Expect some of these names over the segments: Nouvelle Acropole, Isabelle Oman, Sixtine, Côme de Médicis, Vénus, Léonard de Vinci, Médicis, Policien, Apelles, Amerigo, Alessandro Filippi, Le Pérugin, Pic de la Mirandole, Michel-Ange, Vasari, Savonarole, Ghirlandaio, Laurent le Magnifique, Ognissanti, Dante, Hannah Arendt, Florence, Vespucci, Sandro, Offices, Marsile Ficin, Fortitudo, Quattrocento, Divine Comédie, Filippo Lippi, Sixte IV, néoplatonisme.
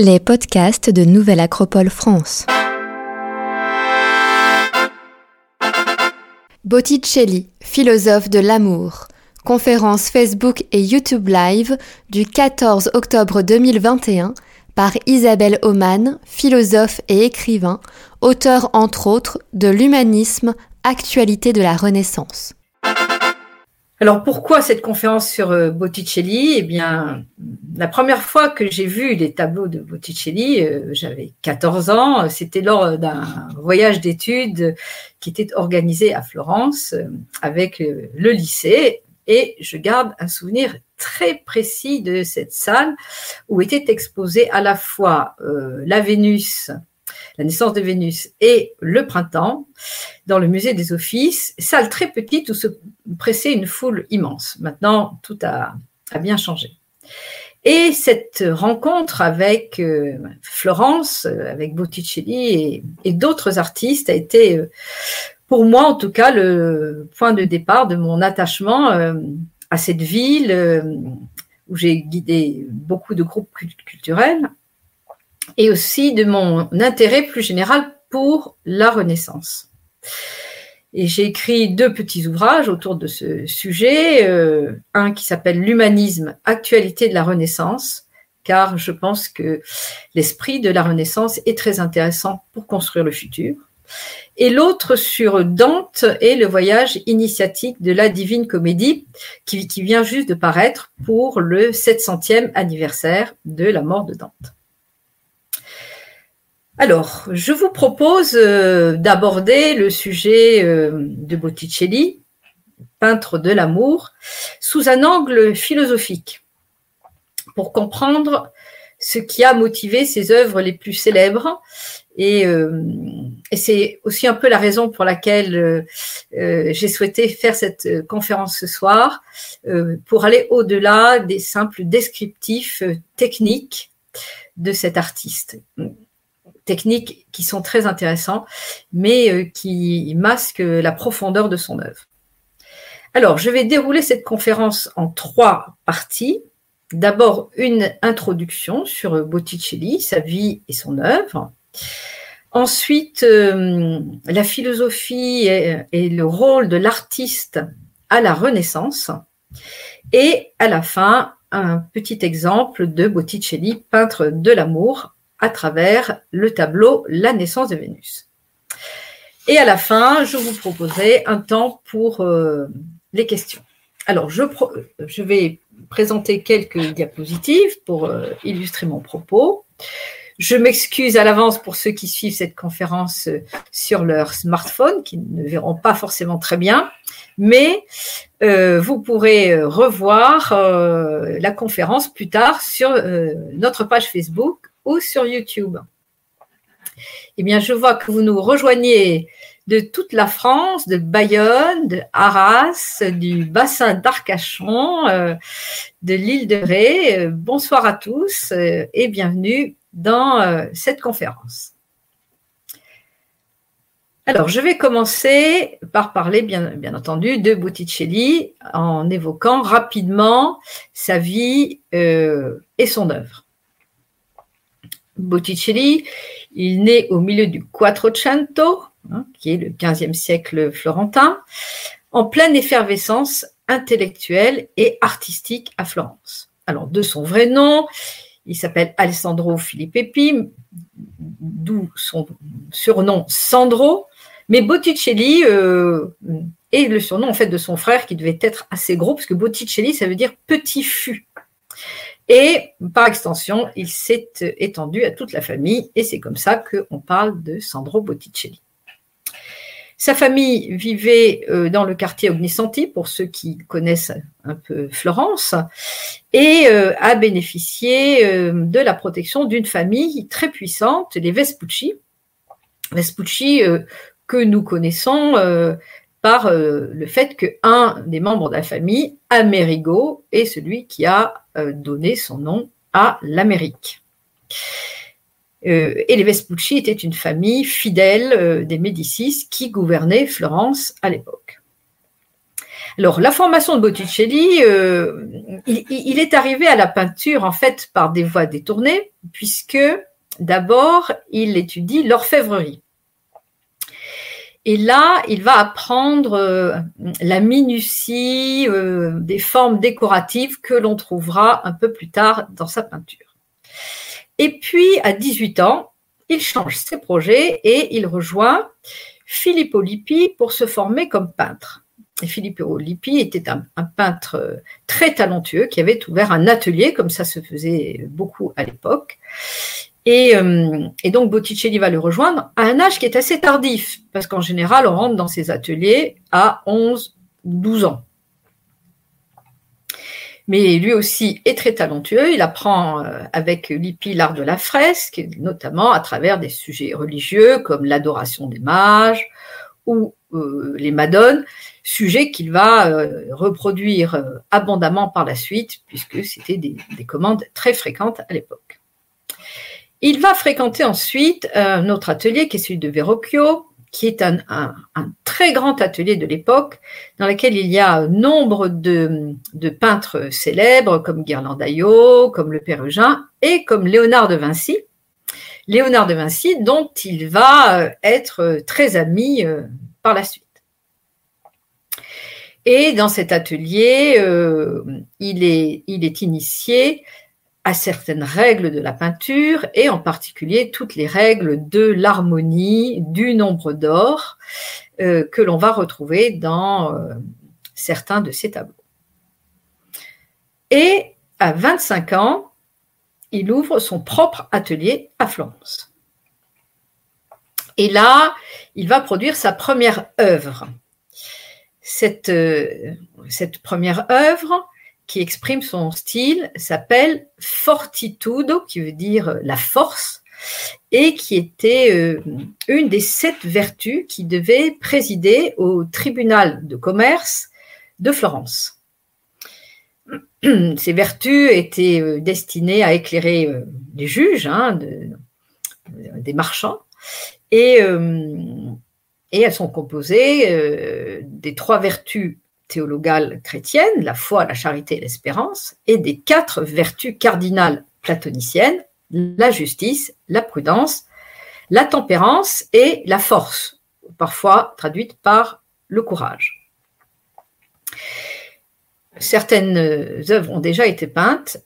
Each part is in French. Les podcasts de Nouvelle Acropole France. Botticelli, philosophe de l'amour. Conférence Facebook et YouTube Live du 14 octobre 2021 par Isabelle Oman, philosophe et écrivain, auteur entre autres de l'humanisme, actualité de la Renaissance. Alors pourquoi cette conférence sur Botticelli ? Eh bien, la première fois que j'ai vu les tableaux de Botticelli, j'avais 14 ans, c'était lors d'un voyage d'études qui était organisé à Florence avec le lycée, et je garde un souvenir très précis de cette salle où était exposée à la fois la Vénus, la naissance de Vénus et le printemps, dans le musée des Offices, salle très petite où se pressait une foule immense. Maintenant, tout a bien changé. Et cette rencontre avec Florence, avec Botticelli et d'autres artistes a été, pour moi en tout cas, le point de départ de mon attachement à cette ville où j'ai guidé beaucoup de groupes culturels, et aussi de mon intérêt plus général pour la Renaissance. Et j'ai écrit 2 petits ouvrages autour de ce sujet, un qui s'appelle « L'humanisme, actualité de la Renaissance », car je pense que l'esprit de la Renaissance est très intéressant pour construire le futur, et l'autre sur Dante et le voyage initiatique de la Divine Comédie, qui vient juste de paraître pour le 700e anniversaire de la mort de Dante. Alors, je vous propose d'aborder le sujet de Botticelli, peintre de l'amour, sous un angle philosophique, pour comprendre ce qui a motivé ses œuvres les plus célèbres. Et c'est aussi un peu la raison pour laquelle j'ai souhaité faire cette conférence ce soir, pour aller au-delà des simples descriptifs techniques de cet artiste. Techniques qui sont très intéressants, mais qui masquent la profondeur de son œuvre. Alors, je vais dérouler cette conférence en 3 parties. D'abord, une introduction sur Botticelli, sa vie et son œuvre. Ensuite, la philosophie et le rôle de l'artiste à la Renaissance. Et à la fin, un petit exemple de Botticelli, peintre de l'amour, à travers le tableau « La naissance de Vénus ». Et à la fin, je vous proposerai un temps pour les questions. Alors, je vais présenter quelques diapositives pour illustrer mon propos. Je m'excuse à l'avance pour ceux qui suivent cette conférence sur leur smartphone, qui ne verront pas forcément très bien, mais vous pourrez revoir la conférence plus tard sur notre page Facebook ou sur YouTube. Eh bien, je vois que vous nous rejoignez de toute la France, de Bayonne, de Arras, du bassin d'Arcachon, de l'île de Ré. Bonsoir à tous et bienvenue dans cette conférence. Alors, je vais commencer par parler, bien entendu, de Botticelli en évoquant rapidement sa vie et son œuvre. Botticelli, il naît au milieu du Quattrocento, qui est le 15e siècle florentin, en pleine effervescence intellectuelle et artistique à Florence. Alors, de son vrai nom, il s'appelle Alessandro Filippi, d'où son surnom Sandro, mais Botticelli est le surnom en fait de son frère qui devait être assez gros, parce que Botticelli, ça veut dire « petit fût ». Et par extension, il s'est étendu à toute la famille et c'est comme ça qu'on parle de Sandro Botticelli. Sa famille vivait dans le quartier Ognissanti, pour ceux qui connaissent un peu Florence, et a bénéficié de la protection d'une famille très puissante, les Vespucci. Vespucci que nous connaissons par le fait qu'un des membres de la famille, Amerigo, est celui qui a donné son nom à l'Amérique. Et les Vespucci étaient une famille fidèle des Médicis qui gouvernait Florence à l'époque. Alors, la formation de Botticelli, il est arrivé à la peinture, en fait, par des voies détournées, puisque d'abord, il étudie l'orfèvrerie. Et là, il va apprendre la minutie des formes décoratives que l'on trouvera un peu plus tard dans sa peinture. Et puis, à 18 ans, il change ses projets et il rejoint Filippo Lippi pour se former comme peintre. Et Filippo Lippi était un peintre très talentueux qui avait ouvert un atelier, comme ça se faisait beaucoup à l'époque. Et donc Botticelli va le rejoindre à un âge qui est assez tardif, parce qu'en général, on rentre dans ses ateliers à 11 ou 12 ans. Mais lui aussi est très talentueux, il apprend avec Lippi l'art de la fresque, notamment à travers des sujets religieux comme l'adoration des mages ou les madones, sujet qu'il va reproduire abondamment par la suite, puisque c'était des commandes très fréquentes à l'époque. Il va fréquenter ensuite un autre atelier qui est celui de Verrocchio, qui est un très grand atelier de l'époque dans lequel il y a nombre de peintres célèbres comme Ghirlandaio, comme Le Pérugin et comme Léonard de Vinci. Léonard de Vinci dont il va être très ami par la suite. Et dans cet atelier, il est initié à certaines règles de la peinture et en particulier toutes les règles de l'harmonie, du nombre d'or que l'on va retrouver dans certains de ses tableaux. Et à 25 ans, il ouvre son propre atelier à Florence. Et là, il va produire sa première œuvre. Cette première œuvre qui exprime son style, s'appelle Fortitudo, qui veut dire la force, et qui était une des 7 vertus qui devait présider au tribunal de commerce de Florence. Ces vertus étaient destinées à éclairer des juges, des marchands, et elles sont composées des 3 vertus théologale chrétienne, la foi, la charité et l'espérance, et des 4 vertus cardinales platoniciennes, la justice, la prudence, la tempérance et la force, parfois traduite par le courage. Certaines œuvres ont déjà été peintes,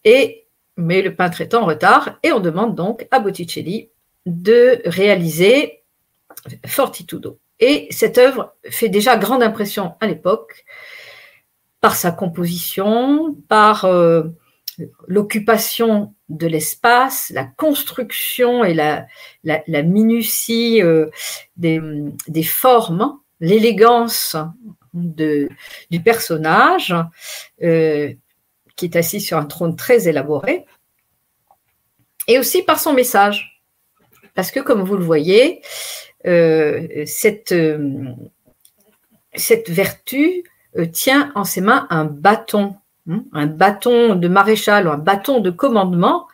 mais le peintre est en retard, et on demande donc à Botticelli de réaliser Fortitudo. Et cette œuvre fait déjà grande impression à l'époque par sa composition, par l'occupation de l'espace, la construction et la minutie des formes, l'élégance du personnage qui est assis sur un trône très élaboré, et aussi par son message. Parce que, comme vous le voyez, cette vertu tient en ses mains un bâton de maréchal ou un bâton de commandement,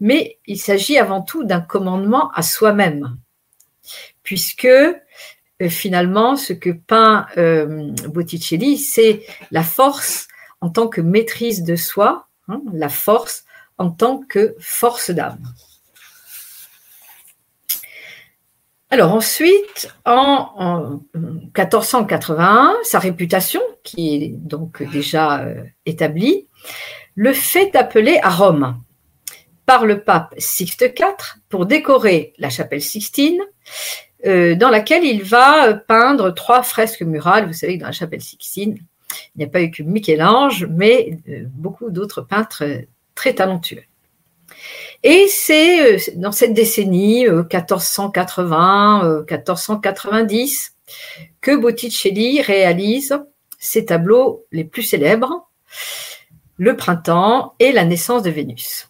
mais il s'agit avant tout d'un commandement à soi-même, puisque finalement ce que peint Botticelli, c'est la force en tant que maîtrise de soi, la force en tant que force d'âme. Alors ensuite, en 1481, sa réputation, qui est donc déjà établie, le fait appeler à Rome par le pape Sixte IV pour décorer la chapelle Sixtine, dans laquelle il va peindre 3 fresques murales. Vous savez que dans la chapelle Sixtine, il n'y a pas eu que Michel-Ange, mais beaucoup d'autres peintres très talentueux. Et c'est dans cette décennie 1480-1490 que Botticelli réalise ses tableaux les plus célèbres, Le Printemps et La Naissance de Vénus.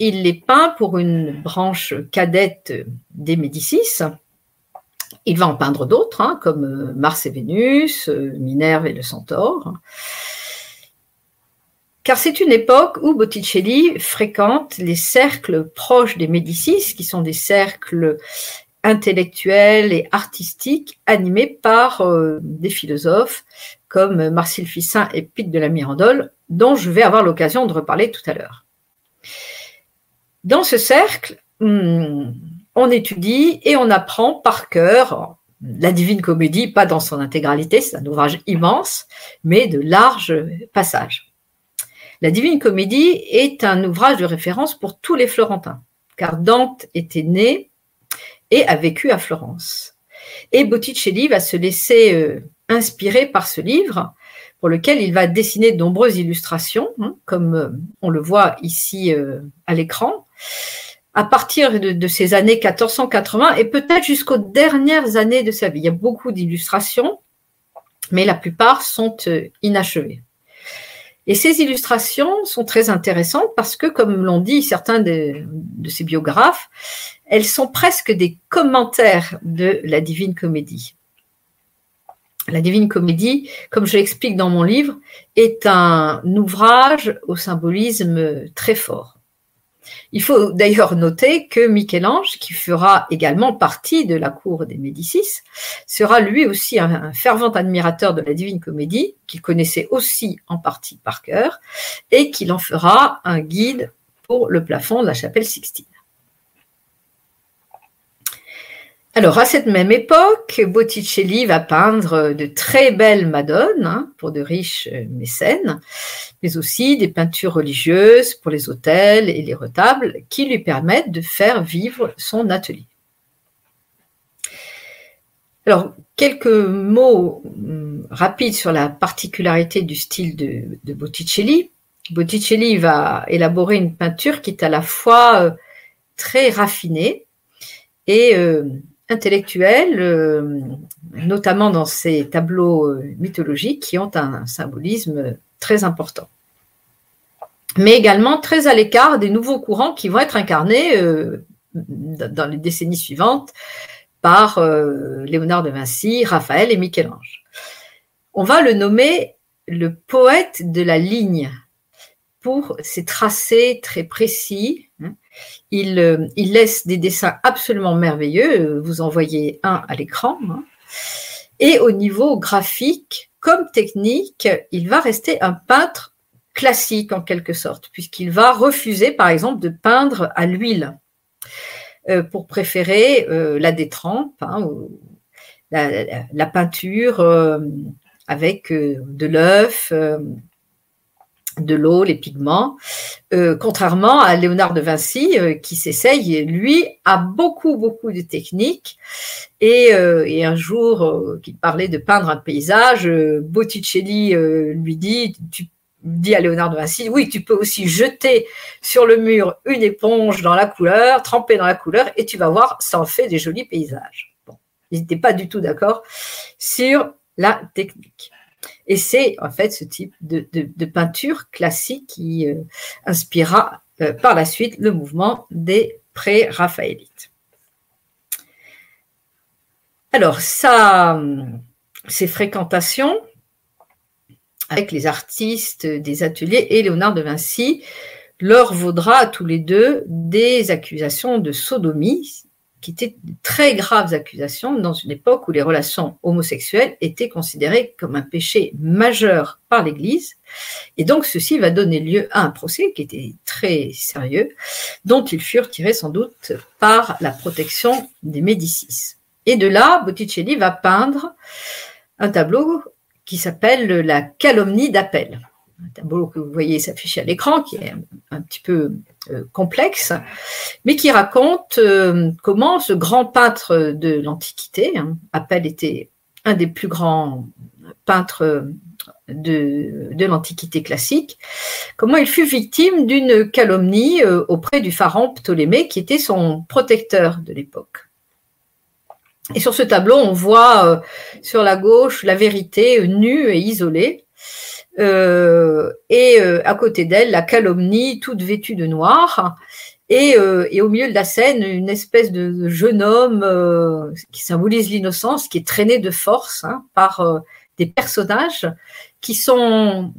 Il les peint pour une branche cadette des Médicis. Il va en peindre d'autres, comme Mars et Vénus, Minerve et le Centaure. Car c'est une époque où Botticelli fréquente les cercles proches des Médicis, qui sont des cercles intellectuels et artistiques animés par des philosophes comme Marsile Ficin et Pic de la Mirandole, dont je vais avoir l'occasion de reparler tout à l'heure. Dans ce cercle, on étudie et on apprend par cœur la Divine Comédie, pas dans son intégralité, c'est un ouvrage immense, mais de larges passages. La Divine Comédie est un ouvrage de référence pour tous les Florentins, car Dante était né et a vécu à Florence. Et Botticelli va se laisser inspiré par ce livre, pour lequel il va dessiner de nombreuses illustrations, comme on le voit ici à l'écran, à partir de ces années 1480 et peut-être jusqu'aux dernières années de sa vie. Il y a beaucoup d'illustrations, mais la plupart sont inachevées. Et ces illustrations sont très intéressantes parce que, comme l'ont dit certains de ses biographes, elles sont presque des commentaires de la Divine Comédie. La Divine Comédie, comme je l'explique dans mon livre, est un ouvrage au symbolisme très fort. Il faut d'ailleurs noter que Michel-Ange, qui fera également partie de la cour des Médicis, sera lui aussi un fervent admirateur de la Divine Comédie, qu'il connaissait aussi en partie par cœur, et qu'il en fera un guide pour le plafond de la chapelle Sixtine. Alors, à cette même époque, Botticelli va peindre de très belles madones pour de riches mécènes, mais aussi des peintures religieuses pour les autels et les retables qui lui permettent de faire vivre son atelier. Alors, quelques mots rapides sur la particularité du style de Botticelli. Botticelli va élaborer une peinture qui est à la fois très raffinée et intellectuel, notamment dans ces tableaux mythologiques qui ont un symbolisme très important. Mais également très à l'écart des nouveaux courants qui vont être incarnés dans les décennies suivantes par Léonard de Vinci, Raphaël et Michel-Ange. On va le nommer le poète de la ligne pour ses tracés très précis. Il laisse des dessins absolument merveilleux, vous en voyez un à l'écran. Et au niveau graphique, comme technique, il va rester un peintre classique en quelque sorte, puisqu'il va refuser par exemple de peindre à l'huile pour préférer la détrempe, ou la peinture avec de l'œuf, de l'eau, les pigments, contrairement à Léonard de Vinci qui s'essaye, lui, à beaucoup de techniques et un jour, qu'il parlait de peindre un paysage, Botticelli lui dit, dit à Léonard de Vinci, oui, tu peux aussi jeter sur le mur une éponge dans la couleur, tremper dans la couleur et tu vas voir, ça en fait des jolis paysages. Bon, ils n'étaient pas du tout d'accord sur la technique. Et c'est en fait ce type de peinture classique qui inspirera par la suite le mouvement des pré-raphaélites. Alors, ces fréquentations avec les artistes des ateliers et Léonard de Vinci leur vaudra à tous les deux des accusations de sodomie, qui étaient de très graves accusations dans une époque où les relations homosexuelles étaient considérées comme un péché majeur par l'Église. Et donc, ceci va donner lieu à un procès qui était très sérieux, dont ils furent tirés sans doute par la protection des Médicis. Et de là, Botticelli va peindre un tableau qui s'appelle « La calomnie d'Apelles ». Un tableau que vous voyez s'afficher à l'écran, qui est un petit peu complexe, mais qui raconte comment ce grand peintre de l'Antiquité, Apelles était un des plus grands peintres de l'Antiquité classique, comment il fut victime d'une calomnie auprès du pharaon Ptolémée, qui était son protecteur de l'époque. Et sur ce tableau, on voit sur la gauche la vérité nue et isolée, à côté d'elle, la calomnie toute vêtue de noir et au milieu de la scène, une espèce de jeune homme qui symbolise l'innocence, qui est traîné de force par des personnages qui sont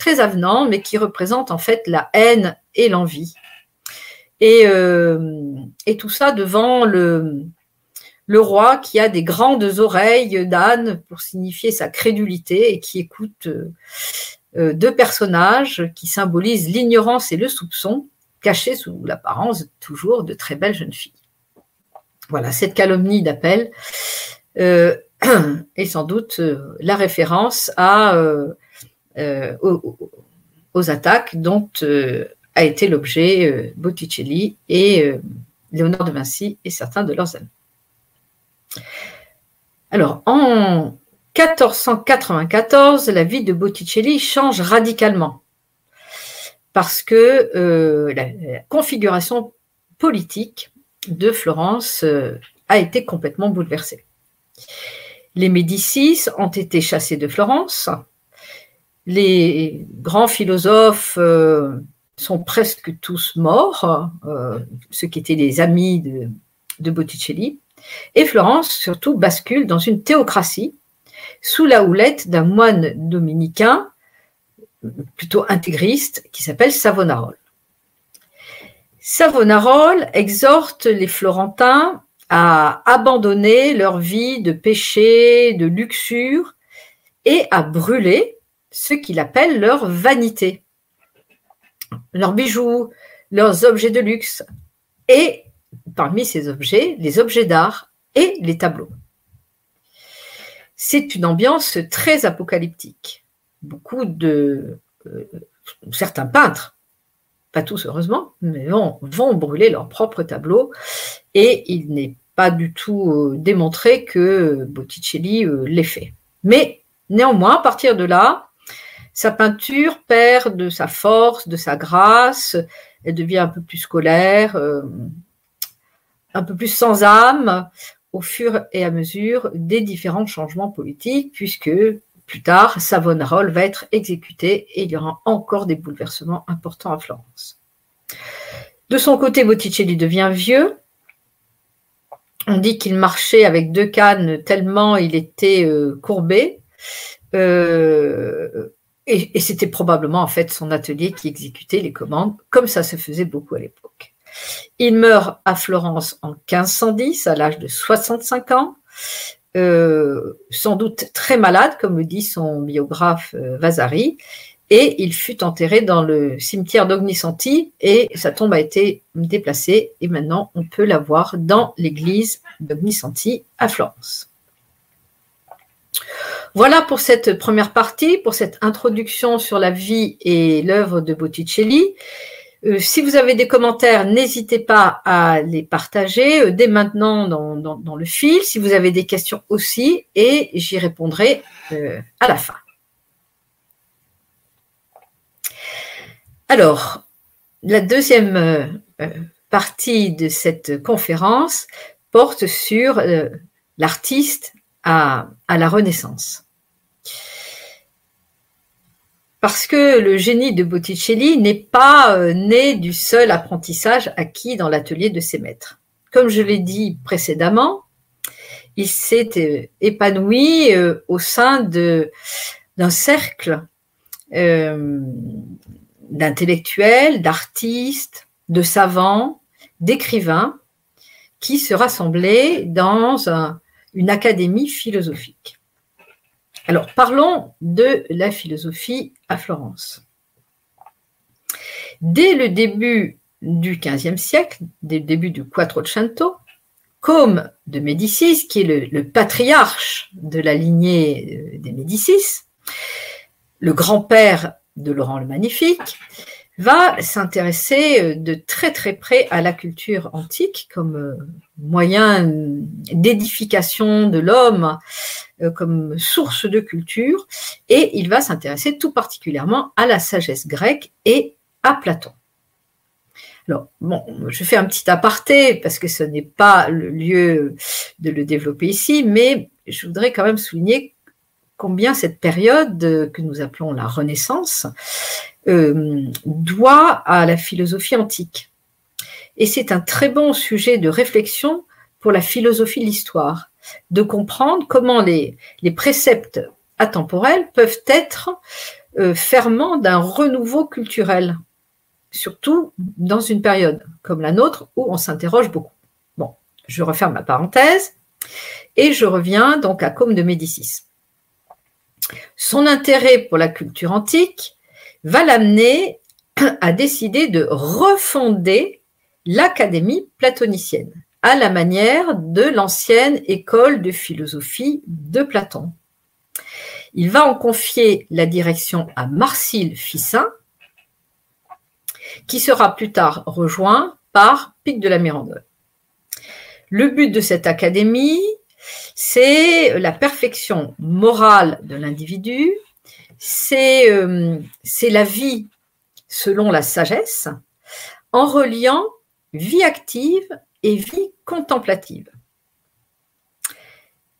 très avenants mais qui représentent en fait la haine et l'envie et tout ça devant le le roi qui a des grandes oreilles d'âne pour signifier sa crédulité et qui écoute deux personnages qui symbolisent l'ignorance et le soupçon, cachés sous l'apparence toujours de très belles jeunes filles. Voilà, cette calomnie d'Apelles est sans doute la référence aux attaques dont a été l'objet Botticelli et Léonard de Vinci et certains de leurs amis. Alors, en 1494, la vie de Botticelli change radicalement parce que la configuration politique de Florence a été complètement bouleversée. Les Médicis ont été chassés de Florence, les grands philosophes sont presque tous morts, ceux qui étaient les amis de Botticelli, et Florence surtout bascule dans une théocratie sous la houlette d'un moine dominicain plutôt intégriste qui s'appelle Savonarole. Savonarole exhorte les Florentins à abandonner leur vie de péché, de luxure et à brûler ce qu'il appelle leur vanité, leurs bijoux, leurs objets de luxe et parmi ces objets, les objets d'art et les tableaux. C'est une ambiance très apocalyptique. Beaucoup de certains peintres, pas tous heureusement, mais vont brûler leurs propres tableaux et il n'est pas du tout démontré que Botticelli l'ait fait. Mais néanmoins, à partir de là, sa peinture perd de sa force, de sa grâce, elle devient un peu plus scolaire, un peu plus sans âme au fur et à mesure des différents changements politiques puisque plus tard, Savonarole va être exécuté et il y aura encore des bouleversements importants à Florence. De son côté, Botticelli devient vieux. On dit qu'il marchait avec deux cannes tellement il était courbé. Et c'était probablement en fait son atelier qui exécutait les commandes, comme ça se faisait beaucoup à l'époque. Il meurt à Florence en 1510, à l'âge de 65 ans, sans doute très malade, comme le dit son biographe Vasari, et il fut enterré dans le cimetière d'Ognissanti, et sa tombe a été déplacée, et maintenant on peut la voir dans l'église d'Ognissanti à Florence. Voilà pour cette première partie, pour cette introduction sur la vie et l'œuvre de Botticelli. Si vous avez des commentaires, n'hésitez pas à les partager dès maintenant dans le fil, si vous avez des questions aussi, et j'y répondrai à la fin. Alors, la deuxième partie de cette conférence porte sur l'artiste à la Renaissance. Parce que le génie de Botticelli n'est pas né du seul apprentissage acquis dans l'atelier de ses maîtres. Comme je l'ai dit précédemment, il s'est épanoui au sein d'un cercle d'intellectuels, d'artistes, de savants, d'écrivains qui se rassemblaient dans une académie philosophique. Alors, parlons de la philosophie à Florence. Dès le début du XVe siècle, dès le début du Quattrocento, Côme de Médicis, qui est le patriarche de la lignée des Médicis, le grand-père de Laurent le Magnifique, va s'intéresser de très très près à la culture antique comme moyen d'édification de l'homme, comme source de culture, et il va s'intéresser tout particulièrement à la sagesse grecque et à Platon. Alors, bon, je fais un petit aparté parce que ce n'est pas le lieu de le développer ici, mais je voudrais quand même souligner combien cette période que nous appelons la Renaissance doit à la philosophie antique. Et c'est un très bon sujet de réflexion pour la philosophie de l'histoire, de comprendre comment les préceptes atemporels peuvent être ferments d'un renouveau culturel, surtout dans une période comme la nôtre où on s'interroge beaucoup. Bon, je referme la parenthèse Et je reviens donc à Côme de Médicis. Son intérêt pour la culture antique va l'amener à décider de refonder l'académie platonicienne à la manière de l'ancienne école de philosophie de Platon. Il va en confier la direction à Marsile Ficin, qui sera plus tard rejoint par Pic de la Mirandole. Le but de cette académie, c'est la perfection morale de l'individu, c'est la vie selon la sagesse, en reliant vie active et vie contemplative.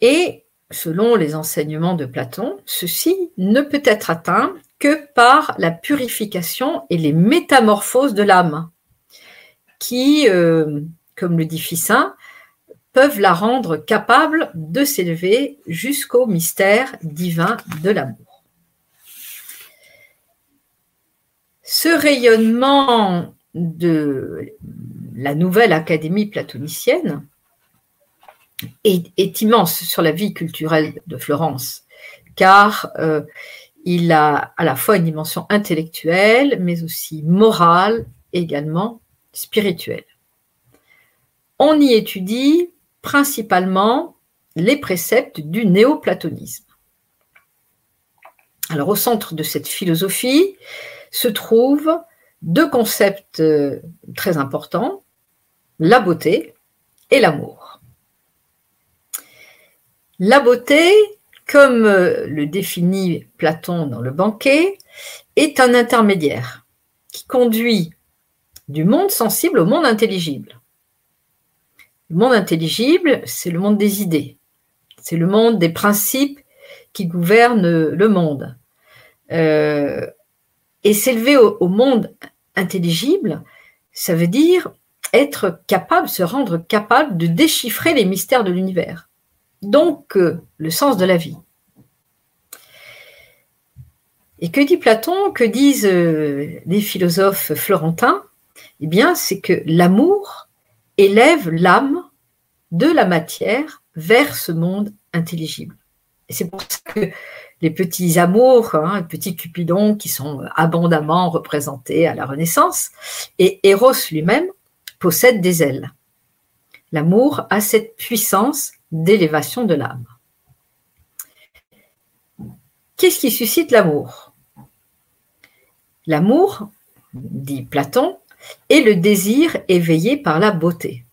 Et selon les enseignements de Platon, ceci ne peut être atteint que par la purification et les métamorphoses de l'âme, qui, comme le dit Ficin, peuvent la rendre capable de s'élever jusqu'au mystère divin de l'amour. Ce rayonnement de la nouvelle académie platonicienne est immense sur la vie culturelle de Florence, car il a à la fois une dimension intellectuelle, mais aussi morale, également spirituelle. On y étudie principalement les préceptes du néoplatonisme. Alors, au centre de cette philosophie se trouvent deux concepts très importants, la beauté et l'amour. La beauté, comme le définit Platon dans le banquet, est un intermédiaire qui conduit du monde sensible au monde intelligible. Le monde intelligible, c'est le monde des idées, c'est le monde des principes qui gouvernent le monde. Et s'élever au monde intelligible, ça veut dire être capable, se rendre capable de déchiffrer les mystères de l'univers. Donc, le sens de la vie. Et que dit Platon, que disent les philosophes florentins ? Eh bien, c'est que l'amour élève l'âme de la matière vers ce monde intelligible. Et c'est pour ça que les petits amours, les petits cupidons qui sont abondamment représentés à la Renaissance, et Eros lui-même possède des ailes. L'amour a cette puissance d'élévation de l'âme. Qu'est-ce qui suscite l'amour ? L'amour, dit Platon, est le désir éveillé par la beauté.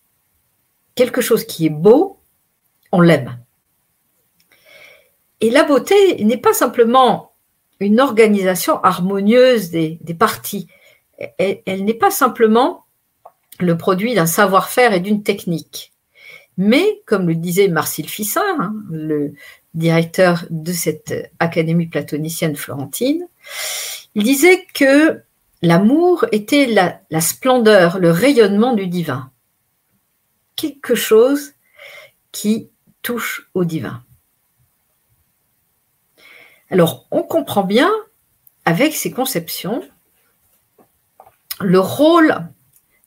Quelque chose qui est beau, on l'aime. Et la beauté n'est pas simplement une organisation harmonieuse des parties. Elle n'est pas simplement le produit d'un savoir-faire et d'une technique. Mais, comme le disait Marsile Ficin, le directeur de cette académie platonicienne florentine, il disait que l'amour était la splendeur, le rayonnement du divin. Quelque chose qui touche au divin. Alors, on comprend bien, avec ces conceptions, le rôle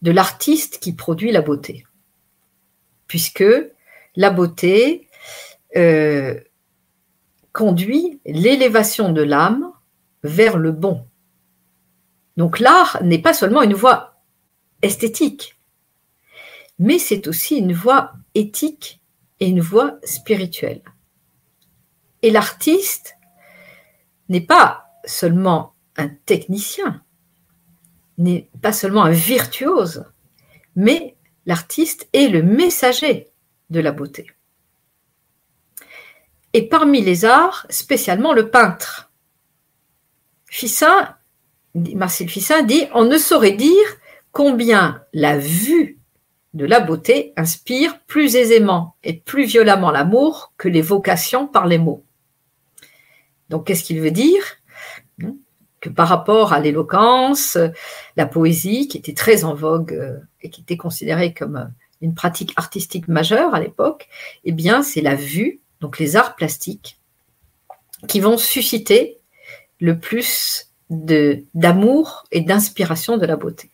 de l'artiste qui produit la beauté. Puisque la beauté conduit l'élévation de l'âme vers le bon. Donc l'art n'est pas seulement une voie esthétique, mais c'est aussi une voie éthique et une voie spirituelle. Et l'artiste n'est pas seulement un technicien, n'est pas seulement un virtuose, mais l'artiste est le messager de la beauté. Et parmi les arts, spécialement le peintre. Marsile Ficin dit « On ne saurait dire combien la vue de la beauté inspire plus aisément et plus violemment l'amour que l'évocation par les mots. » Donc, qu'est-ce qu'il veut dire ? Que par rapport à l'éloquence, la poésie, qui était très en vogue et qui était considérée comme une pratique artistique majeure à l'époque, eh bien, c'est la vue, donc les arts plastiques, qui vont susciter le plus d'amour et d'inspiration de la beauté.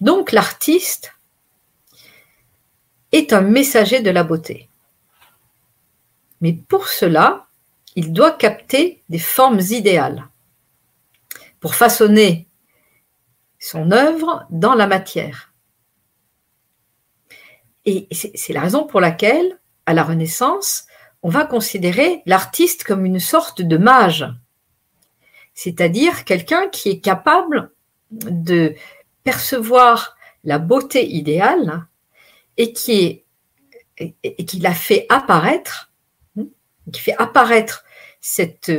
Donc, l'artiste est un messager de la beauté. Mais pour cela, il doit capter des formes idéales pour façonner son œuvre dans la matière. Et c'est la raison pour laquelle, à la Renaissance, on va considérer l'artiste comme une sorte de mage, c'est-à-dire quelqu'un qui est capable de percevoir la beauté idéale et qui la fait apparaître, qui fait apparaître cette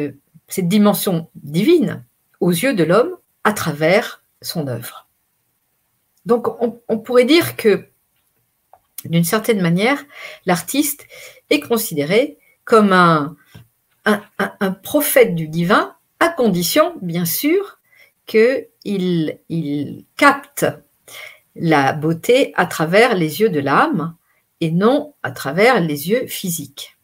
dimension divine aux yeux de l'homme à travers son œuvre. Donc on pourrait dire que, d'une certaine manière, l'artiste est considéré comme un prophète du divin, à condition, bien sûr, qu'il capte la beauté à travers les yeux de l'âme et non à travers les yeux physiques.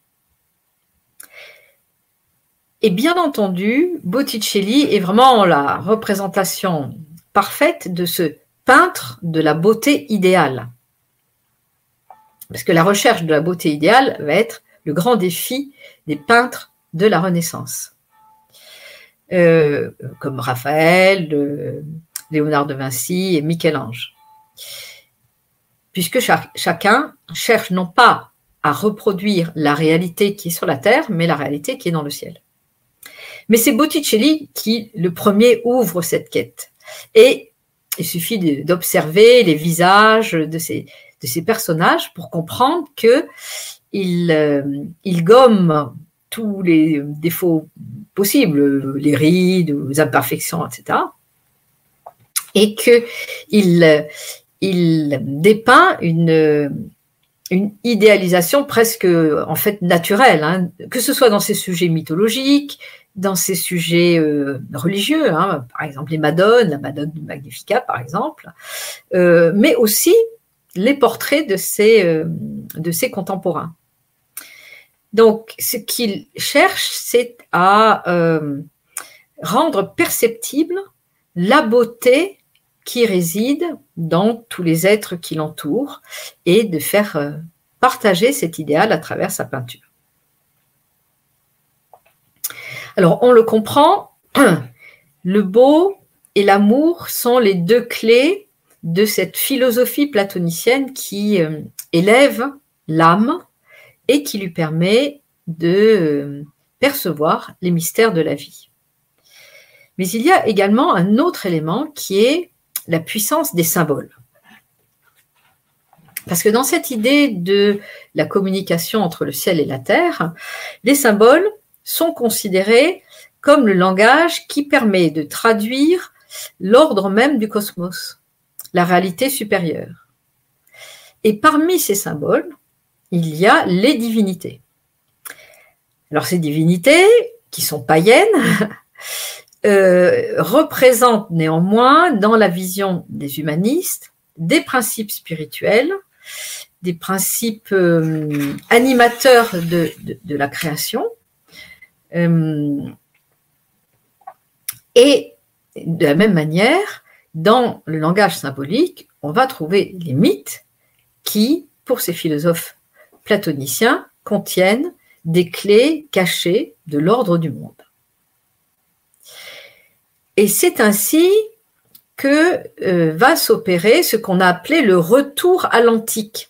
Et bien entendu, Botticelli est vraiment la représentation parfaite de ce peintre de la beauté idéale. Parce que la recherche de la beauté idéale va être le grand défi des peintres de la Renaissance. Comme Raphaël, Léonard de Vinci et Michel-Ange. Puisque chacun cherche non pas à reproduire la réalité qui est sur la terre, mais la réalité qui est dans le ciel. Mais c'est Botticelli qui, le premier, ouvre cette quête. Et il suffit d'observer les visages de ces personnages pour comprendre qu'il gomme tous les défauts possibles, les rides, les imperfections, etc. Et qu'il dépeint une idéalisation presque en fait naturelle, que ce soit dans ses sujets mythologiques, dans ces sujets religieux, par exemple les madones, la Madone du Magnificat par exemple, mais aussi les portraits de ses contemporains. Donc ce qu'il cherche, c'est à rendre perceptible la beauté qui réside dans tous les êtres qui l'entourent et de faire partager cet idéal à travers sa peinture. Alors, on le comprend, le beau et l'amour sont les deux clés de cette philosophie platonicienne qui élève l'âme et qui lui permet de percevoir les mystères de la vie. Mais il y a également un autre élément qui est la puissance des symboles. Parce que dans cette idée de la communication entre le ciel et la terre, les symboles sont considérés comme le langage qui permet de traduire l'ordre même du cosmos, la réalité supérieure. Et parmi ces symboles, il y a les divinités. Alors ces divinités, qui sont païennes, représentent néanmoins, dans la vision des humanistes, des principes spirituels, des principes animateurs de la création, et de la même manière, dans le langage symbolique, on va trouver les mythes qui, pour ces philosophes platoniciens, contiennent des clés cachées de l'ordre du monde. Et c'est ainsi que va s'opérer ce qu'on a appelé le retour à l'antique.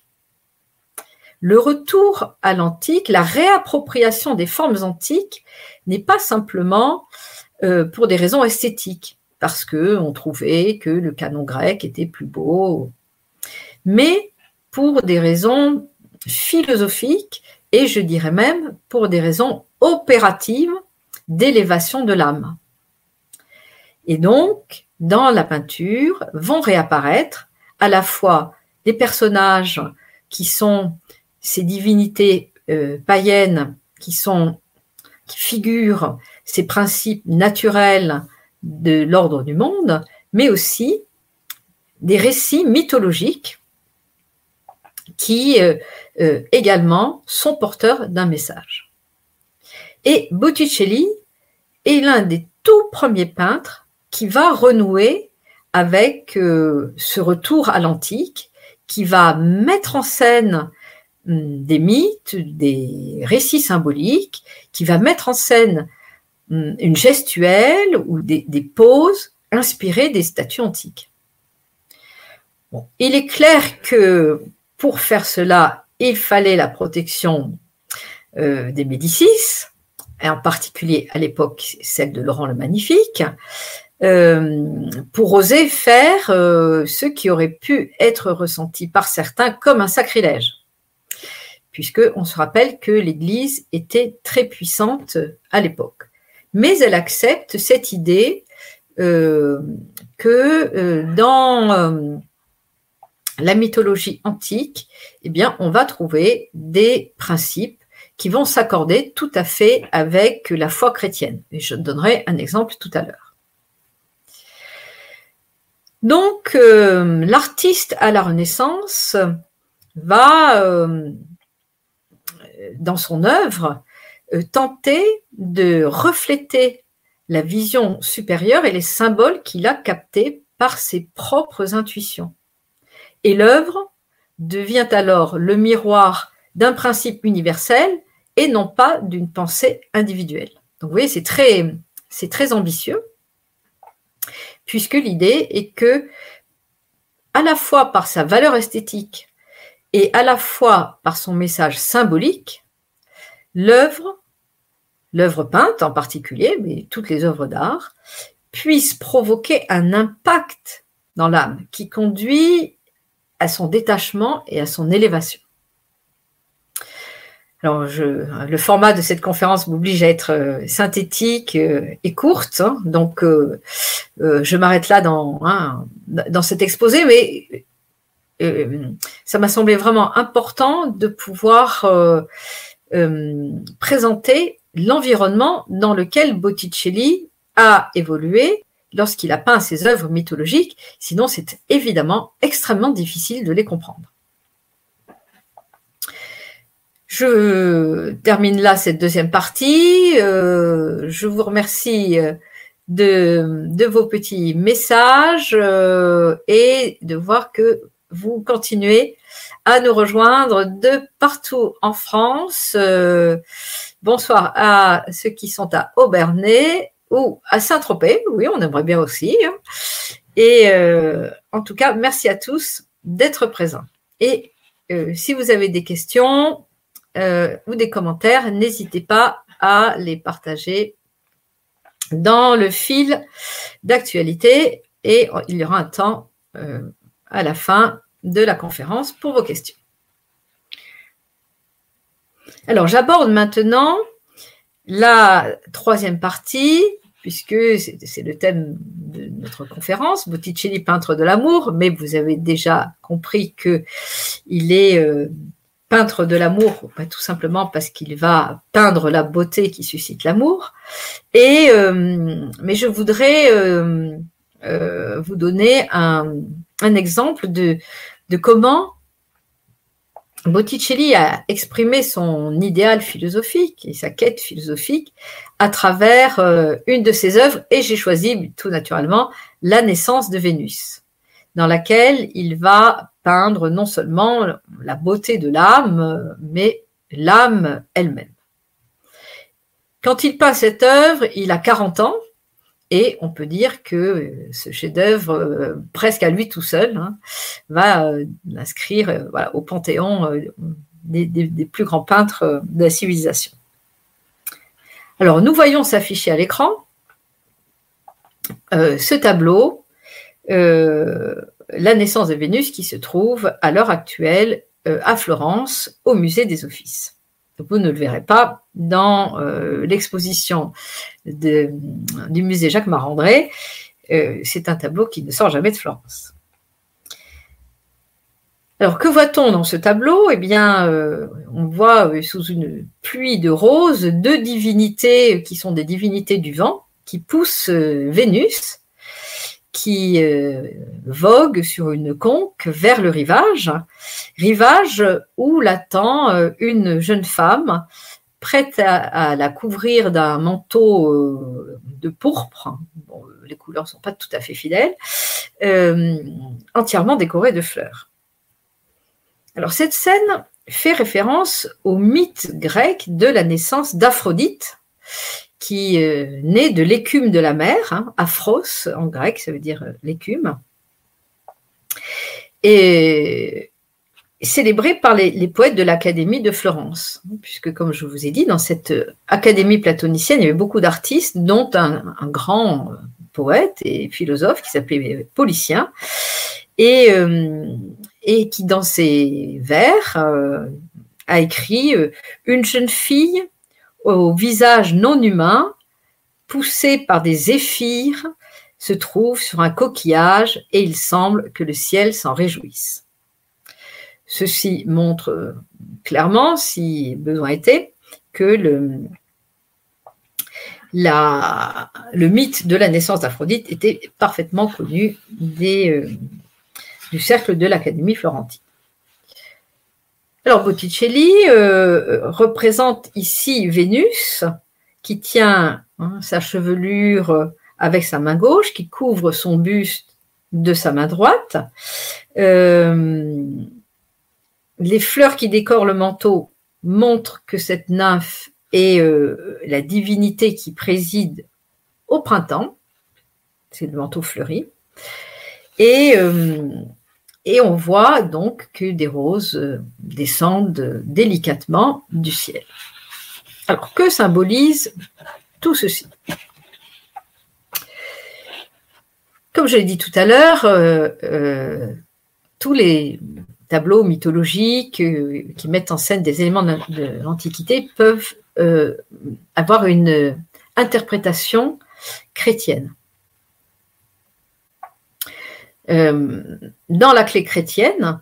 Le retour à l'antique, la réappropriation des formes antiques n'est pas simplement pour des raisons esthétiques, parce qu'on trouvait que le canon grec était plus beau, mais pour des raisons philosophiques et je dirais même pour des raisons opératives d'élévation de l'âme. Et donc, dans la peinture, vont réapparaître à la fois des personnages qui sont ces divinités païennes qui figurent ces principes naturels de l'ordre du monde, mais aussi des récits mythologiques qui également sont porteurs d'un message. Et Botticelli est l'un des tout premiers peintres qui va renouer avec ce retour à l'antique, qui va mettre en scène des mythes, des récits symboliques, qui va mettre en scène une gestuelle ou des poses inspirées des statues antiques. Bon. Il est clair que pour faire cela, il fallait la protection des Médicis, et en particulier à l'époque celle de Laurent le Magnifique, pour oser faire ce qui aurait pu être ressenti par certains comme un sacrilège, puisqu'on se rappelle que l'Église était très puissante à l'époque. Mais elle accepte cette idée que dans la mythologie antique, eh bien, on va trouver des principes qui vont s'accorder tout à fait avec la foi chrétienne. Et je donnerai un exemple tout à l'heure. Donc, l'artiste à la Renaissance va, dans son œuvre, tenter de refléter la vision supérieure et les symboles qu'il a captés par ses propres intuitions. Et l'œuvre devient alors le miroir d'un principe universel et non pas d'une pensée individuelle. Donc, vous voyez, c'est très ambitieux, puisque l'idée est que, à la fois par sa valeur esthétique et à la fois par son message symbolique, l'œuvre peinte en particulier, mais toutes les œuvres d'art, puisse provoquer un impact dans l'âme qui conduit à son détachement et à son élévation. Alors, le format de cette conférence m'oblige à être synthétique et courte, hein, donc je m'arrête là dans cet exposé, mais ça m'a semblé vraiment important de pouvoir présenter l'environnement dans lequel Botticelli a évolué lorsqu'il a peint ses œuvres mythologiques, sinon c'est évidemment extrêmement difficile de les comprendre. Je termine là cette deuxième partie. Je vous remercie de vos petits messages et de voir que vous continuez à nous rejoindre de partout en France. Bonsoir à ceux qui sont à Obernai ou à Saint-Tropez. Oui, on aimerait bien aussi. Et en tout cas, merci à tous d'être présents. Et si vous avez des questions ou des commentaires, n'hésitez pas à les partager dans le fil d'actualité et il y aura un temps à la fin de la conférence pour vos questions. Alors, j'aborde maintenant la troisième partie, puisque c'est le thème de notre conférence, Botticelli, peintre de l'amour, mais vous avez déjà compris qu'il est peintre de l'amour, tout simplement parce qu'il va peindre la beauté qui suscite l'amour. Et mais je voudrais vous donner un exemple de comment Botticelli a exprimé son idéal philosophique et sa quête philosophique à travers une de ses œuvres, et j'ai choisi tout naturellement La naissance de Vénus, dans laquelle il va peindre non seulement la beauté de l'âme, mais l'âme elle-même. Quand il peint cette œuvre, il a 40 ans, et on peut dire que ce chef-d'œuvre, presque à lui tout seul, hein, va l'inscrire au panthéon des plus grands peintres de la civilisation. Alors, nous voyons s'afficher à l'écran ce tableau, La naissance de Vénus, qui se trouve à l'heure actuelle à Florence, au musée des Offices. Vous ne le verrez pas dans l'exposition du musée Jacques Marandré. C'est un tableau qui ne sort jamais de Florence. Alors, que voit-on dans ce tableau ? Eh bien, on voit sous une pluie de roses deux divinités qui sont des divinités du vent, qui poussent Vénus, qui vogue sur une conque vers le rivage où l'attend une jeune femme prête à la couvrir d'un manteau de pourpre, bon, les couleurs ne sont pas tout à fait fidèles, entièrement décorée de fleurs. Alors cette scène fait référence au mythe grec de la naissance d'Aphrodite, qui naît de l'écume de la mer, hein, Aphros en grec, ça veut dire l'écume, et célébrée par les poètes de l'Académie de Florence, puisque comme je vous ai dit, dans cette académie platonicienne, il y avait beaucoup d'artistes, dont un grand poète et philosophe qui s'appelait Policien, et qui dans ses vers a écrit « Une jeune fille au visage non humain, poussée par des zéphyrs, se trouve sur un coquillage et il semble que le ciel s'en réjouisse. » Ceci montre clairement, si besoin était, que le mythe de la naissance d'Aphrodite était parfaitement connu du cercle de l'Académie florentine. Alors Botticelli représente ici Vénus qui tient sa chevelure avec sa main gauche, qui couvre son buste de sa main droite. Les fleurs qui décorent le manteau montrent que cette nymphe est la divinité qui préside au printemps. C'est le manteau fleuri. Et on voit donc que des roses descendent délicatement du ciel. Alors, que symbolise tout ceci? Comme je l'ai dit tout à l'heure, tous les tableaux mythologiques qui mettent en scène des éléments de l'Antiquité peuvent avoir une interprétation chrétienne. Dans la clé chrétienne,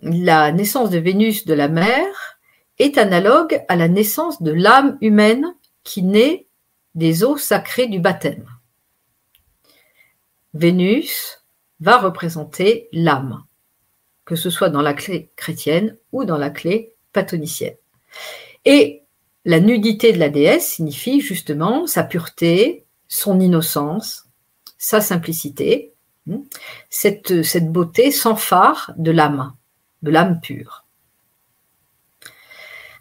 la naissance de Vénus de la mer est analogue à la naissance de l'âme humaine qui naît des eaux sacrées du baptême. Vénus va représenter l'âme, que ce soit dans la clé chrétienne ou dans la clé platonicienne. Et la nudité de la déesse signifie justement sa pureté, son innocence, sa simplicité, cette beauté sans fard de l'âme pure.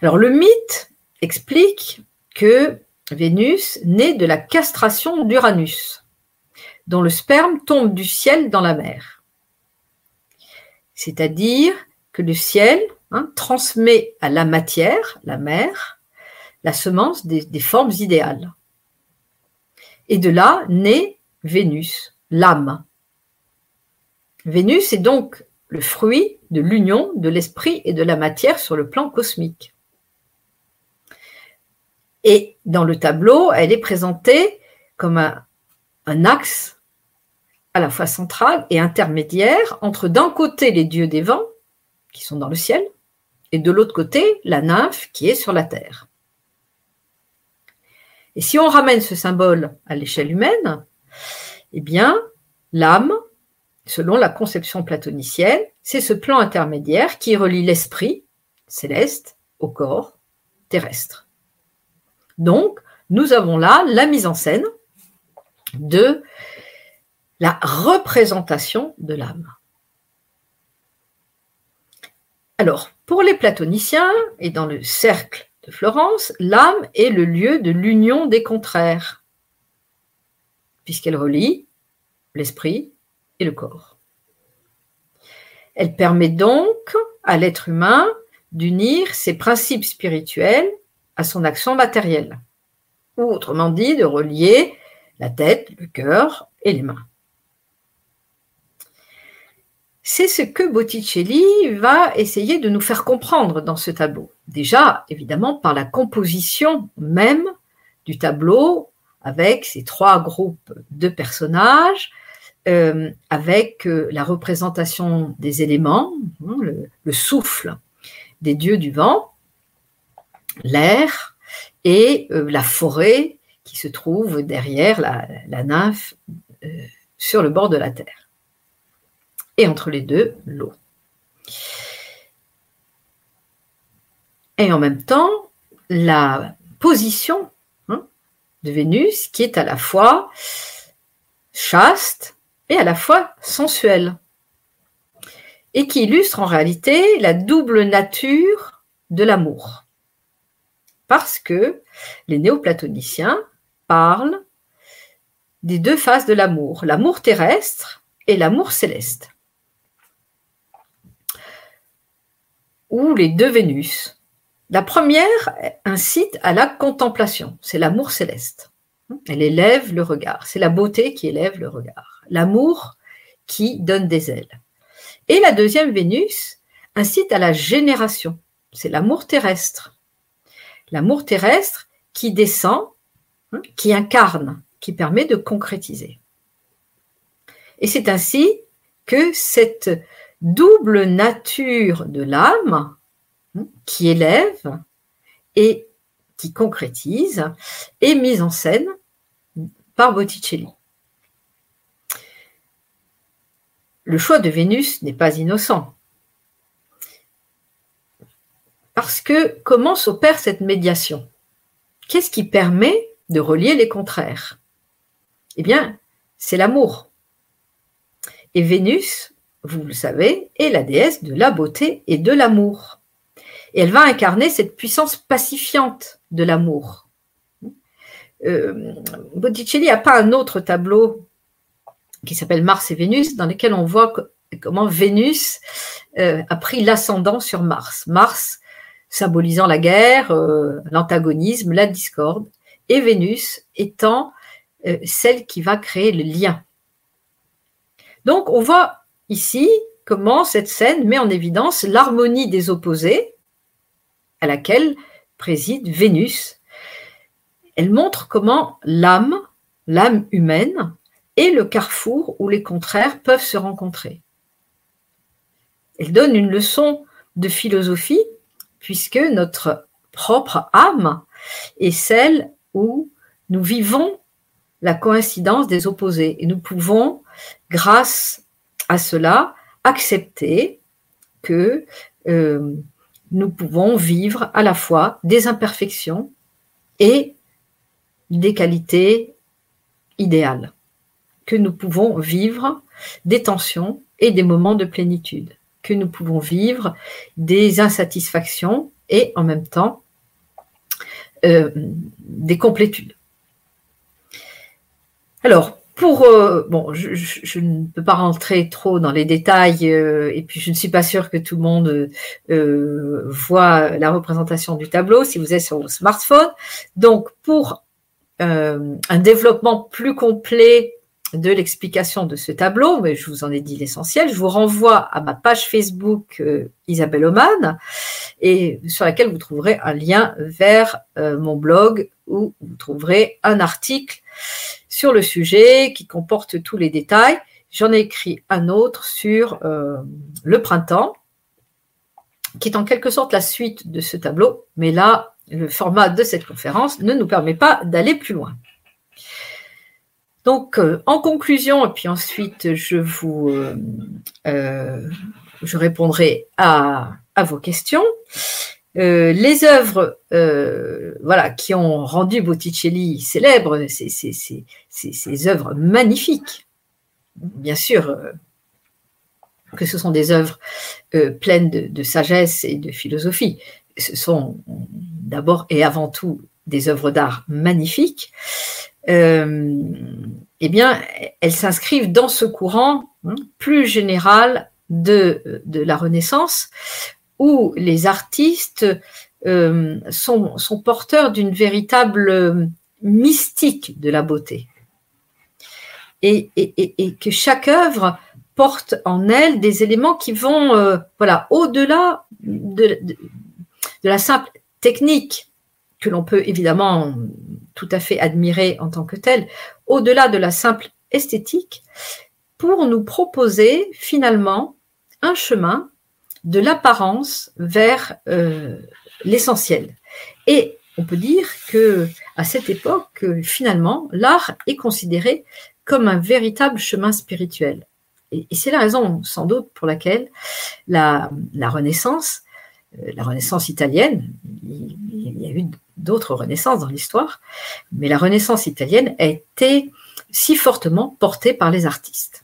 Alors le mythe explique que Vénus naît de la castration d'Uranus, dont le sperme tombe du ciel dans la mer. C'est-à-dire que le ciel transmet à la matière, la mer, la semence des formes idéales. Et de là naît Vénus, l'âme. Vénus est donc le fruit de l'union de l'esprit et de la matière sur le plan cosmique. Et dans le tableau, elle est présentée comme un axe à la fois central et intermédiaire entre d'un côté les dieux des vents qui sont dans le ciel et de l'autre côté la nymphe qui est sur la terre. Et si on ramène ce symbole à l'échelle humaine, eh bien l'âme, selon la conception platonicienne, c'est ce plan intermédiaire qui relie l'esprit céleste au corps terrestre. Donc, nous avons là la mise en scène de la représentation de l'âme. Alors, pour les platoniciens et dans le cercle de Florence, l'âme est le lieu de l'union des contraires, puisqu'elle relie l'esprit et le corps. Elle permet donc à l'être humain d'unir ses principes spirituels à son action matérielle, ou autrement dit, de relier la tête, le cœur et les mains. C'est ce que Botticelli va essayer de nous faire comprendre dans ce tableau. Déjà, évidemment, par la composition même du tableau, avec ces trois groupes de personnages, avec la représentation des éléments, le souffle des dieux du vent, l'air et la forêt qui se trouve derrière la nymphe sur le bord de la terre. Et entre les deux, l'eau. Et en même temps, la position de Vénus qui est à la fois chaste et à la fois sensuelle. et qui illustre en réalité la double nature de l'amour. Parce que les néoplatoniciens parlent des deux faces de l'amour, l'amour terrestre et l'amour céleste, ou les deux Vénus. La première incite à la contemplation, c'est l'amour céleste. Elle élève le regard, c'est la beauté qui élève le regard, l'amour qui donne des ailes. Et la deuxième Vénus incite à la génération, c'est l'amour terrestre qui descend, qui incarne, qui permet de concrétiser. Et c'est ainsi que cette double nature de l'âme qui élève et qui concrétise est mise en scène par Botticelli. Le choix de Vénus n'est pas innocent, parce que comment s'opère cette médiation? Qu'est-ce qui permet de relier les contraires? Eh bien, c'est l'amour. Et Vénus, vous le savez, est la déesse de la beauté et de l'amour. Et elle va incarner cette puissance pacifiante de l'amour. Botticelli a peint un autre tableau qui s'appelle Mars et Vénus, dans lequel on voit comment Vénus a pris l'ascendant sur Mars. Mars symbolisant la guerre, l'antagonisme, la discorde, et Vénus étant celle qui va créer le lien. Donc on voit ici comment cette scène met en évidence l'harmonie des opposés à laquelle préside Vénus. Elle montre comment l'âme humaine, et le carrefour où les contraires peuvent se rencontrer. Elle donne une leçon de philosophie, puisque notre propre âme est celle où nous vivons la coïncidence des opposés. Et nous pouvons, grâce à cela, accepter que nous pouvons vivre à la fois des imperfections et des qualités idéales, que nous pouvons vivre des tensions et des moments de plénitude, que nous pouvons vivre des insatisfactions et en même temps des complétudes. Alors, je ne peux pas rentrer trop dans les détails et puis je ne suis pas sûre que tout le monde voit la représentation du tableau si vous êtes sur vos smartphones. Donc, pour un développement plus complet de l'explication de ce tableau, mais je vous en ai dit l'essentiel, je vous renvoie à ma page Facebook Isabelle Oman, et sur laquelle vous trouverez un lien vers mon blog où vous trouverez un article sur le sujet qui comporte tous les détails. J'en ai écrit un autre sur le printemps, qui est en quelque sorte la suite de ce tableau, mais là, le format de cette conférence ne nous permet pas d'aller plus loin. Donc, en conclusion, et puis ensuite, je répondrai à vos questions. Les œuvres qui ont rendu Botticelli célèbre, ces œuvres magnifiques, bien sûr que ce sont des œuvres pleines de sagesse et de philosophie. Ce sont d'abord et avant tout des œuvres d'art magnifiques. Elles s'inscrivent dans ce courant plus général de la Renaissance, où les artistes sont porteurs d'une véritable mystique de la beauté, et que chaque œuvre porte en elle des éléments qui vont au-delà de la simple technique, que l'on peut évidemment tout à fait admirer en tant que tel, au-delà de la simple esthétique, pour nous proposer finalement un chemin de l'apparence vers l'essentiel. Et on peut dire qu'à cette époque, finalement, l'art est considéré comme un véritable chemin spirituel. Et c'est la raison sans doute pour laquelle la Renaissance italienne, il y a eu d'autres renaissances dans l'histoire, mais la Renaissance italienne a été si fortement portée par les artistes.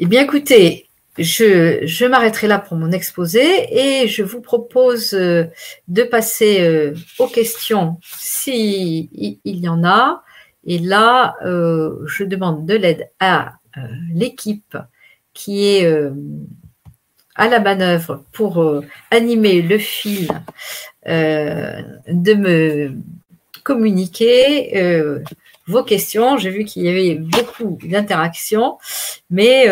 Eh bien, écoutez, je m'arrêterai là pour mon exposé et je vous propose de passer aux questions s'il y en a. Et là, je demande de l'aide à l'équipe qui est à la manœuvre pour animer le fil, de me communiquer vos questions. J'ai vu qu'il y avait beaucoup d'interactions, mais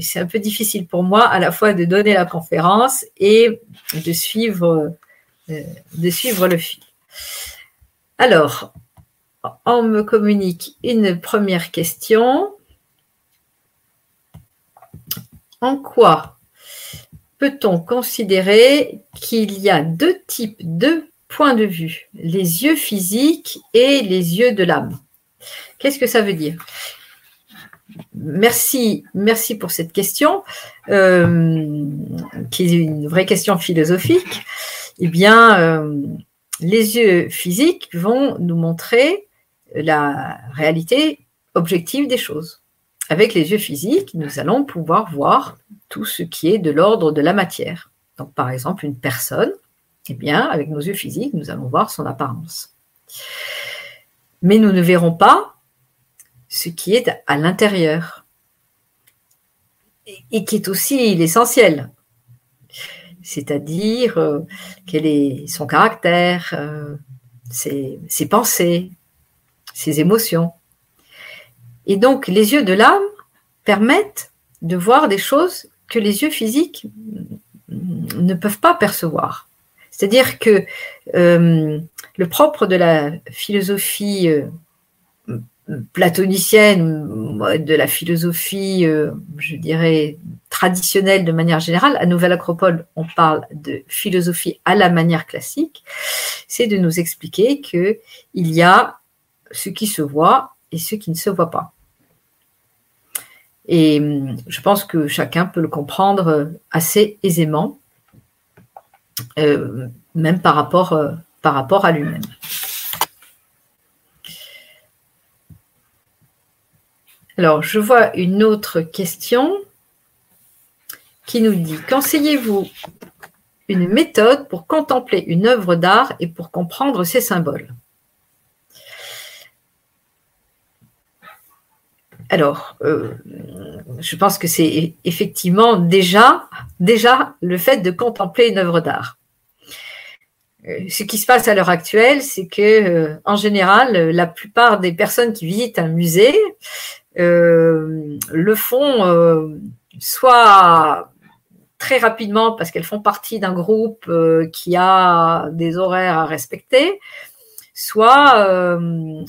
c'est un peu difficile pour moi à la fois de donner la conférence et de suivre le fil. Alors, on me communique une première question. En quoi peut-on considérer qu'il y a deux types de points de vue, les yeux physiques et les yeux de l'âme? Qu'est-ce que ça veut dire? Merci pour cette question, qui est une vraie question philosophique. Eh bien, les yeux physiques vont nous montrer la réalité objective des choses. Avec les yeux physiques, nous allons pouvoir voir tout ce qui est de l'ordre de la matière. Donc, par exemple, une personne, eh bien, avec nos yeux physiques, nous allons voir son apparence. Mais nous ne verrons pas ce qui est à l'intérieur et qui est aussi l'essentiel, c'est-à-dire quel est son caractère, ses pensées, ses émotions. Et donc, les yeux de l'âme permettent de voir des choses que les yeux physiques ne peuvent pas percevoir. C'est-à-dire que le propre de la philosophie platonicienne, de la philosophie, je dirais, traditionnelle de manière générale, à Nouvelle Acropole, on parle de philosophie à la manière classique, c'est de nous expliquer qu'il y a ce qui se voit et ce qui ne se voit pas. Et je pense que chacun peut le comprendre assez aisément, même par rapport à lui-même. Alors, je vois une autre question qui nous dit « Conseillez-vous une méthode pour contempler une œuvre d'art et pour comprendre ses symboles ?» Alors, je pense que c'est effectivement déjà le fait de contempler une œuvre d'art. Ce qui se passe à l'heure actuelle, c'est que, en général, la plupart des personnes qui visitent un musée le font soit très rapidement parce qu'elles font partie d'un groupe qui a des horaires à respecter, soit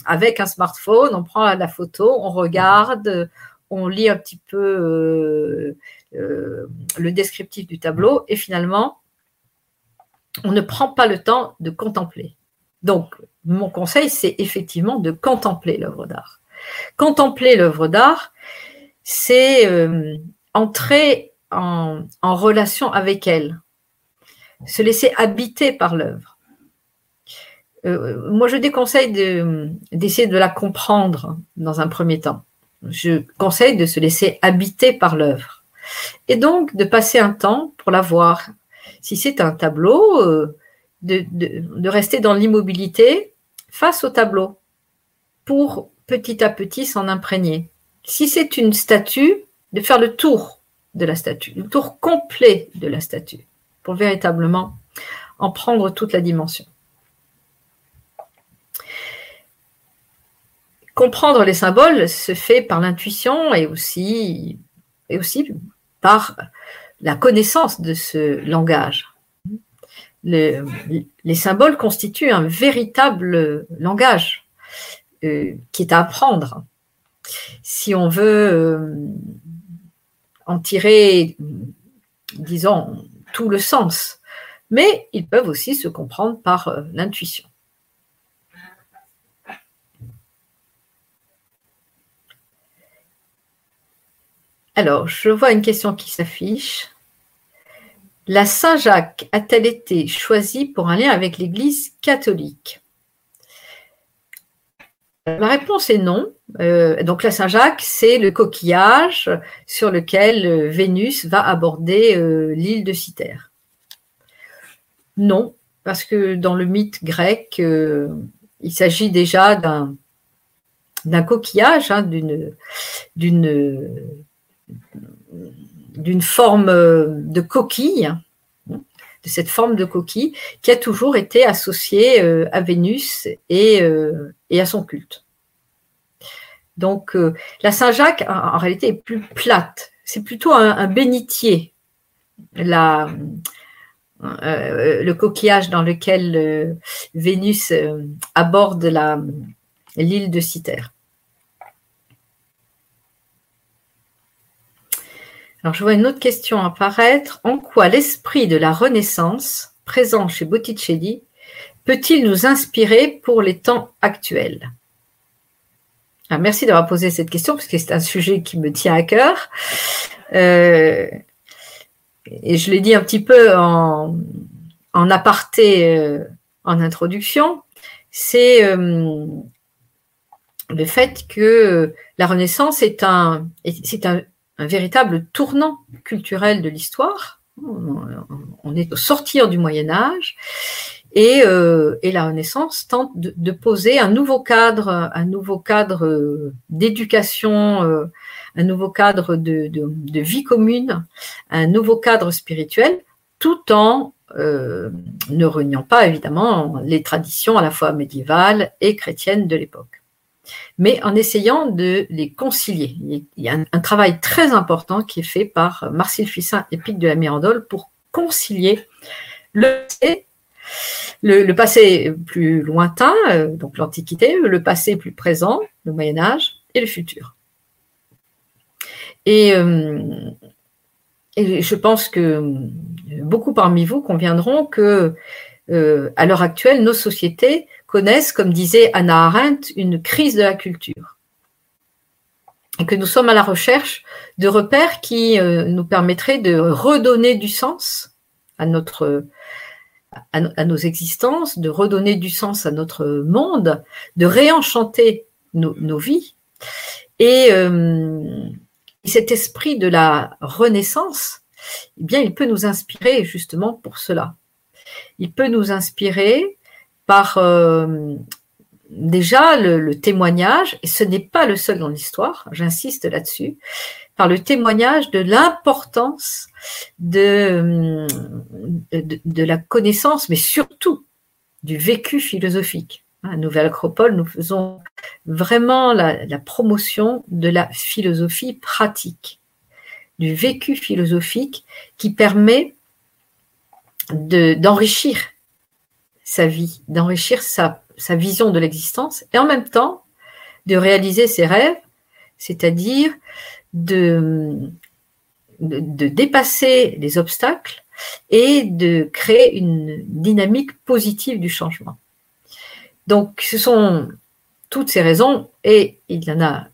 avec un smartphone, on prend la photo, on regarde, on lit un petit peu le descriptif du tableau et finalement, on ne prend pas le temps de contempler. Donc, mon conseil, c'est effectivement de contempler l'œuvre d'art. Contempler l'œuvre d'art, c'est entrer en relation avec elle, se laisser habiter par l'œuvre. Moi, je déconseille d'essayer de la comprendre dans un premier temps. Je conseille de se laisser habiter par l'œuvre et donc de passer un temps pour la voir. Si c'est un tableau, de rester dans l'immobilité face au tableau pour petit à petit s'en imprégner. Si c'est une statue, de faire le tour de la statue, le tour complet de la statue pour véritablement en prendre toute la dimension. Comprendre les symboles se fait par l'intuition et aussi par la connaissance de ce langage. Les symboles constituent un véritable langage qui est à apprendre. Si on veut en tirer, disons, tout le sens, mais ils peuvent aussi se comprendre par l'intuition. Alors, je vois une question qui s'affiche. La Saint-Jacques a-t-elle été choisie pour un lien avec l'Église catholique? La réponse est non. Donc la Saint-Jacques, c'est le coquillage sur lequel Vénus va aborder l'île de Cythère. Non, parce que dans le mythe grec, il s'agit déjà d'un coquillage, hein, d'une forme de coquille, de cette forme de coquille qui a toujours été associée à Vénus et à son culte. Donc la Saint-Jacques en réalité est plus plate, c'est plutôt un bénitier, le coquillage dans lequel Vénus aborde l'île de Cythère. Alors, je vois une autre question apparaître. En quoi l'esprit de la Renaissance, présent chez Botticelli, peut-il nous inspirer pour les temps actuels ? Alors, merci d'avoir posé cette question, parce que c'est un sujet qui me tient à cœur. Et je l'ai dit un petit peu en aparté, en introduction, c'est le fait que la Renaissance est un véritable tournant culturel de l'histoire. On est au sortir du Moyen-Âge et la Renaissance tente de poser un nouveau cadre d'éducation, un nouveau cadre de vie commune, un nouveau cadre spirituel, tout en ne reniant pas évidemment les traditions à la fois médiévales et chrétiennes de l'époque, mais en essayant de les concilier. Il y a un travail très important qui est fait par Marsile Ficin et Pic de la Mirandole pour concilier le passé plus lointain, donc l'Antiquité, le passé plus présent, le Moyen-Âge, et le futur. Et je pense que beaucoup parmi vous conviendront que à l'heure actuelle, nos sociétés connaissent, comme disait Hannah Arendt, une crise de la culture. Et que nous sommes à la recherche de repères qui nous permettraient de redonner du sens à nos existences, de redonner du sens à notre monde, de réenchanter nos vies. Et cet esprit de la Renaissance, eh bien, il peut nous inspirer justement pour cela. Il peut nous inspirer par déjà le témoignage, et ce n'est pas le seul dans l'histoire, j'insiste là-dessus, par le témoignage de l'importance de la connaissance, mais surtout du vécu philosophique. À Nouvelle Acropole, nous faisons vraiment la promotion de la philosophie pratique, du vécu philosophique qui permet d'enrichir sa vie, d'enrichir sa vision de l'existence et en même temps de réaliser ses rêves, c'est-à-dire de dépasser les obstacles et de créer une dynamique positive du changement. Donc ce sont toutes ces raisons, et il y en a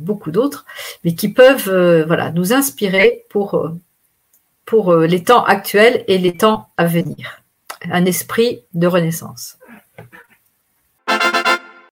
beaucoup d'autres, mais qui peuvent nous inspirer pour les temps actuels et les temps à venir. Un esprit de Renaissance.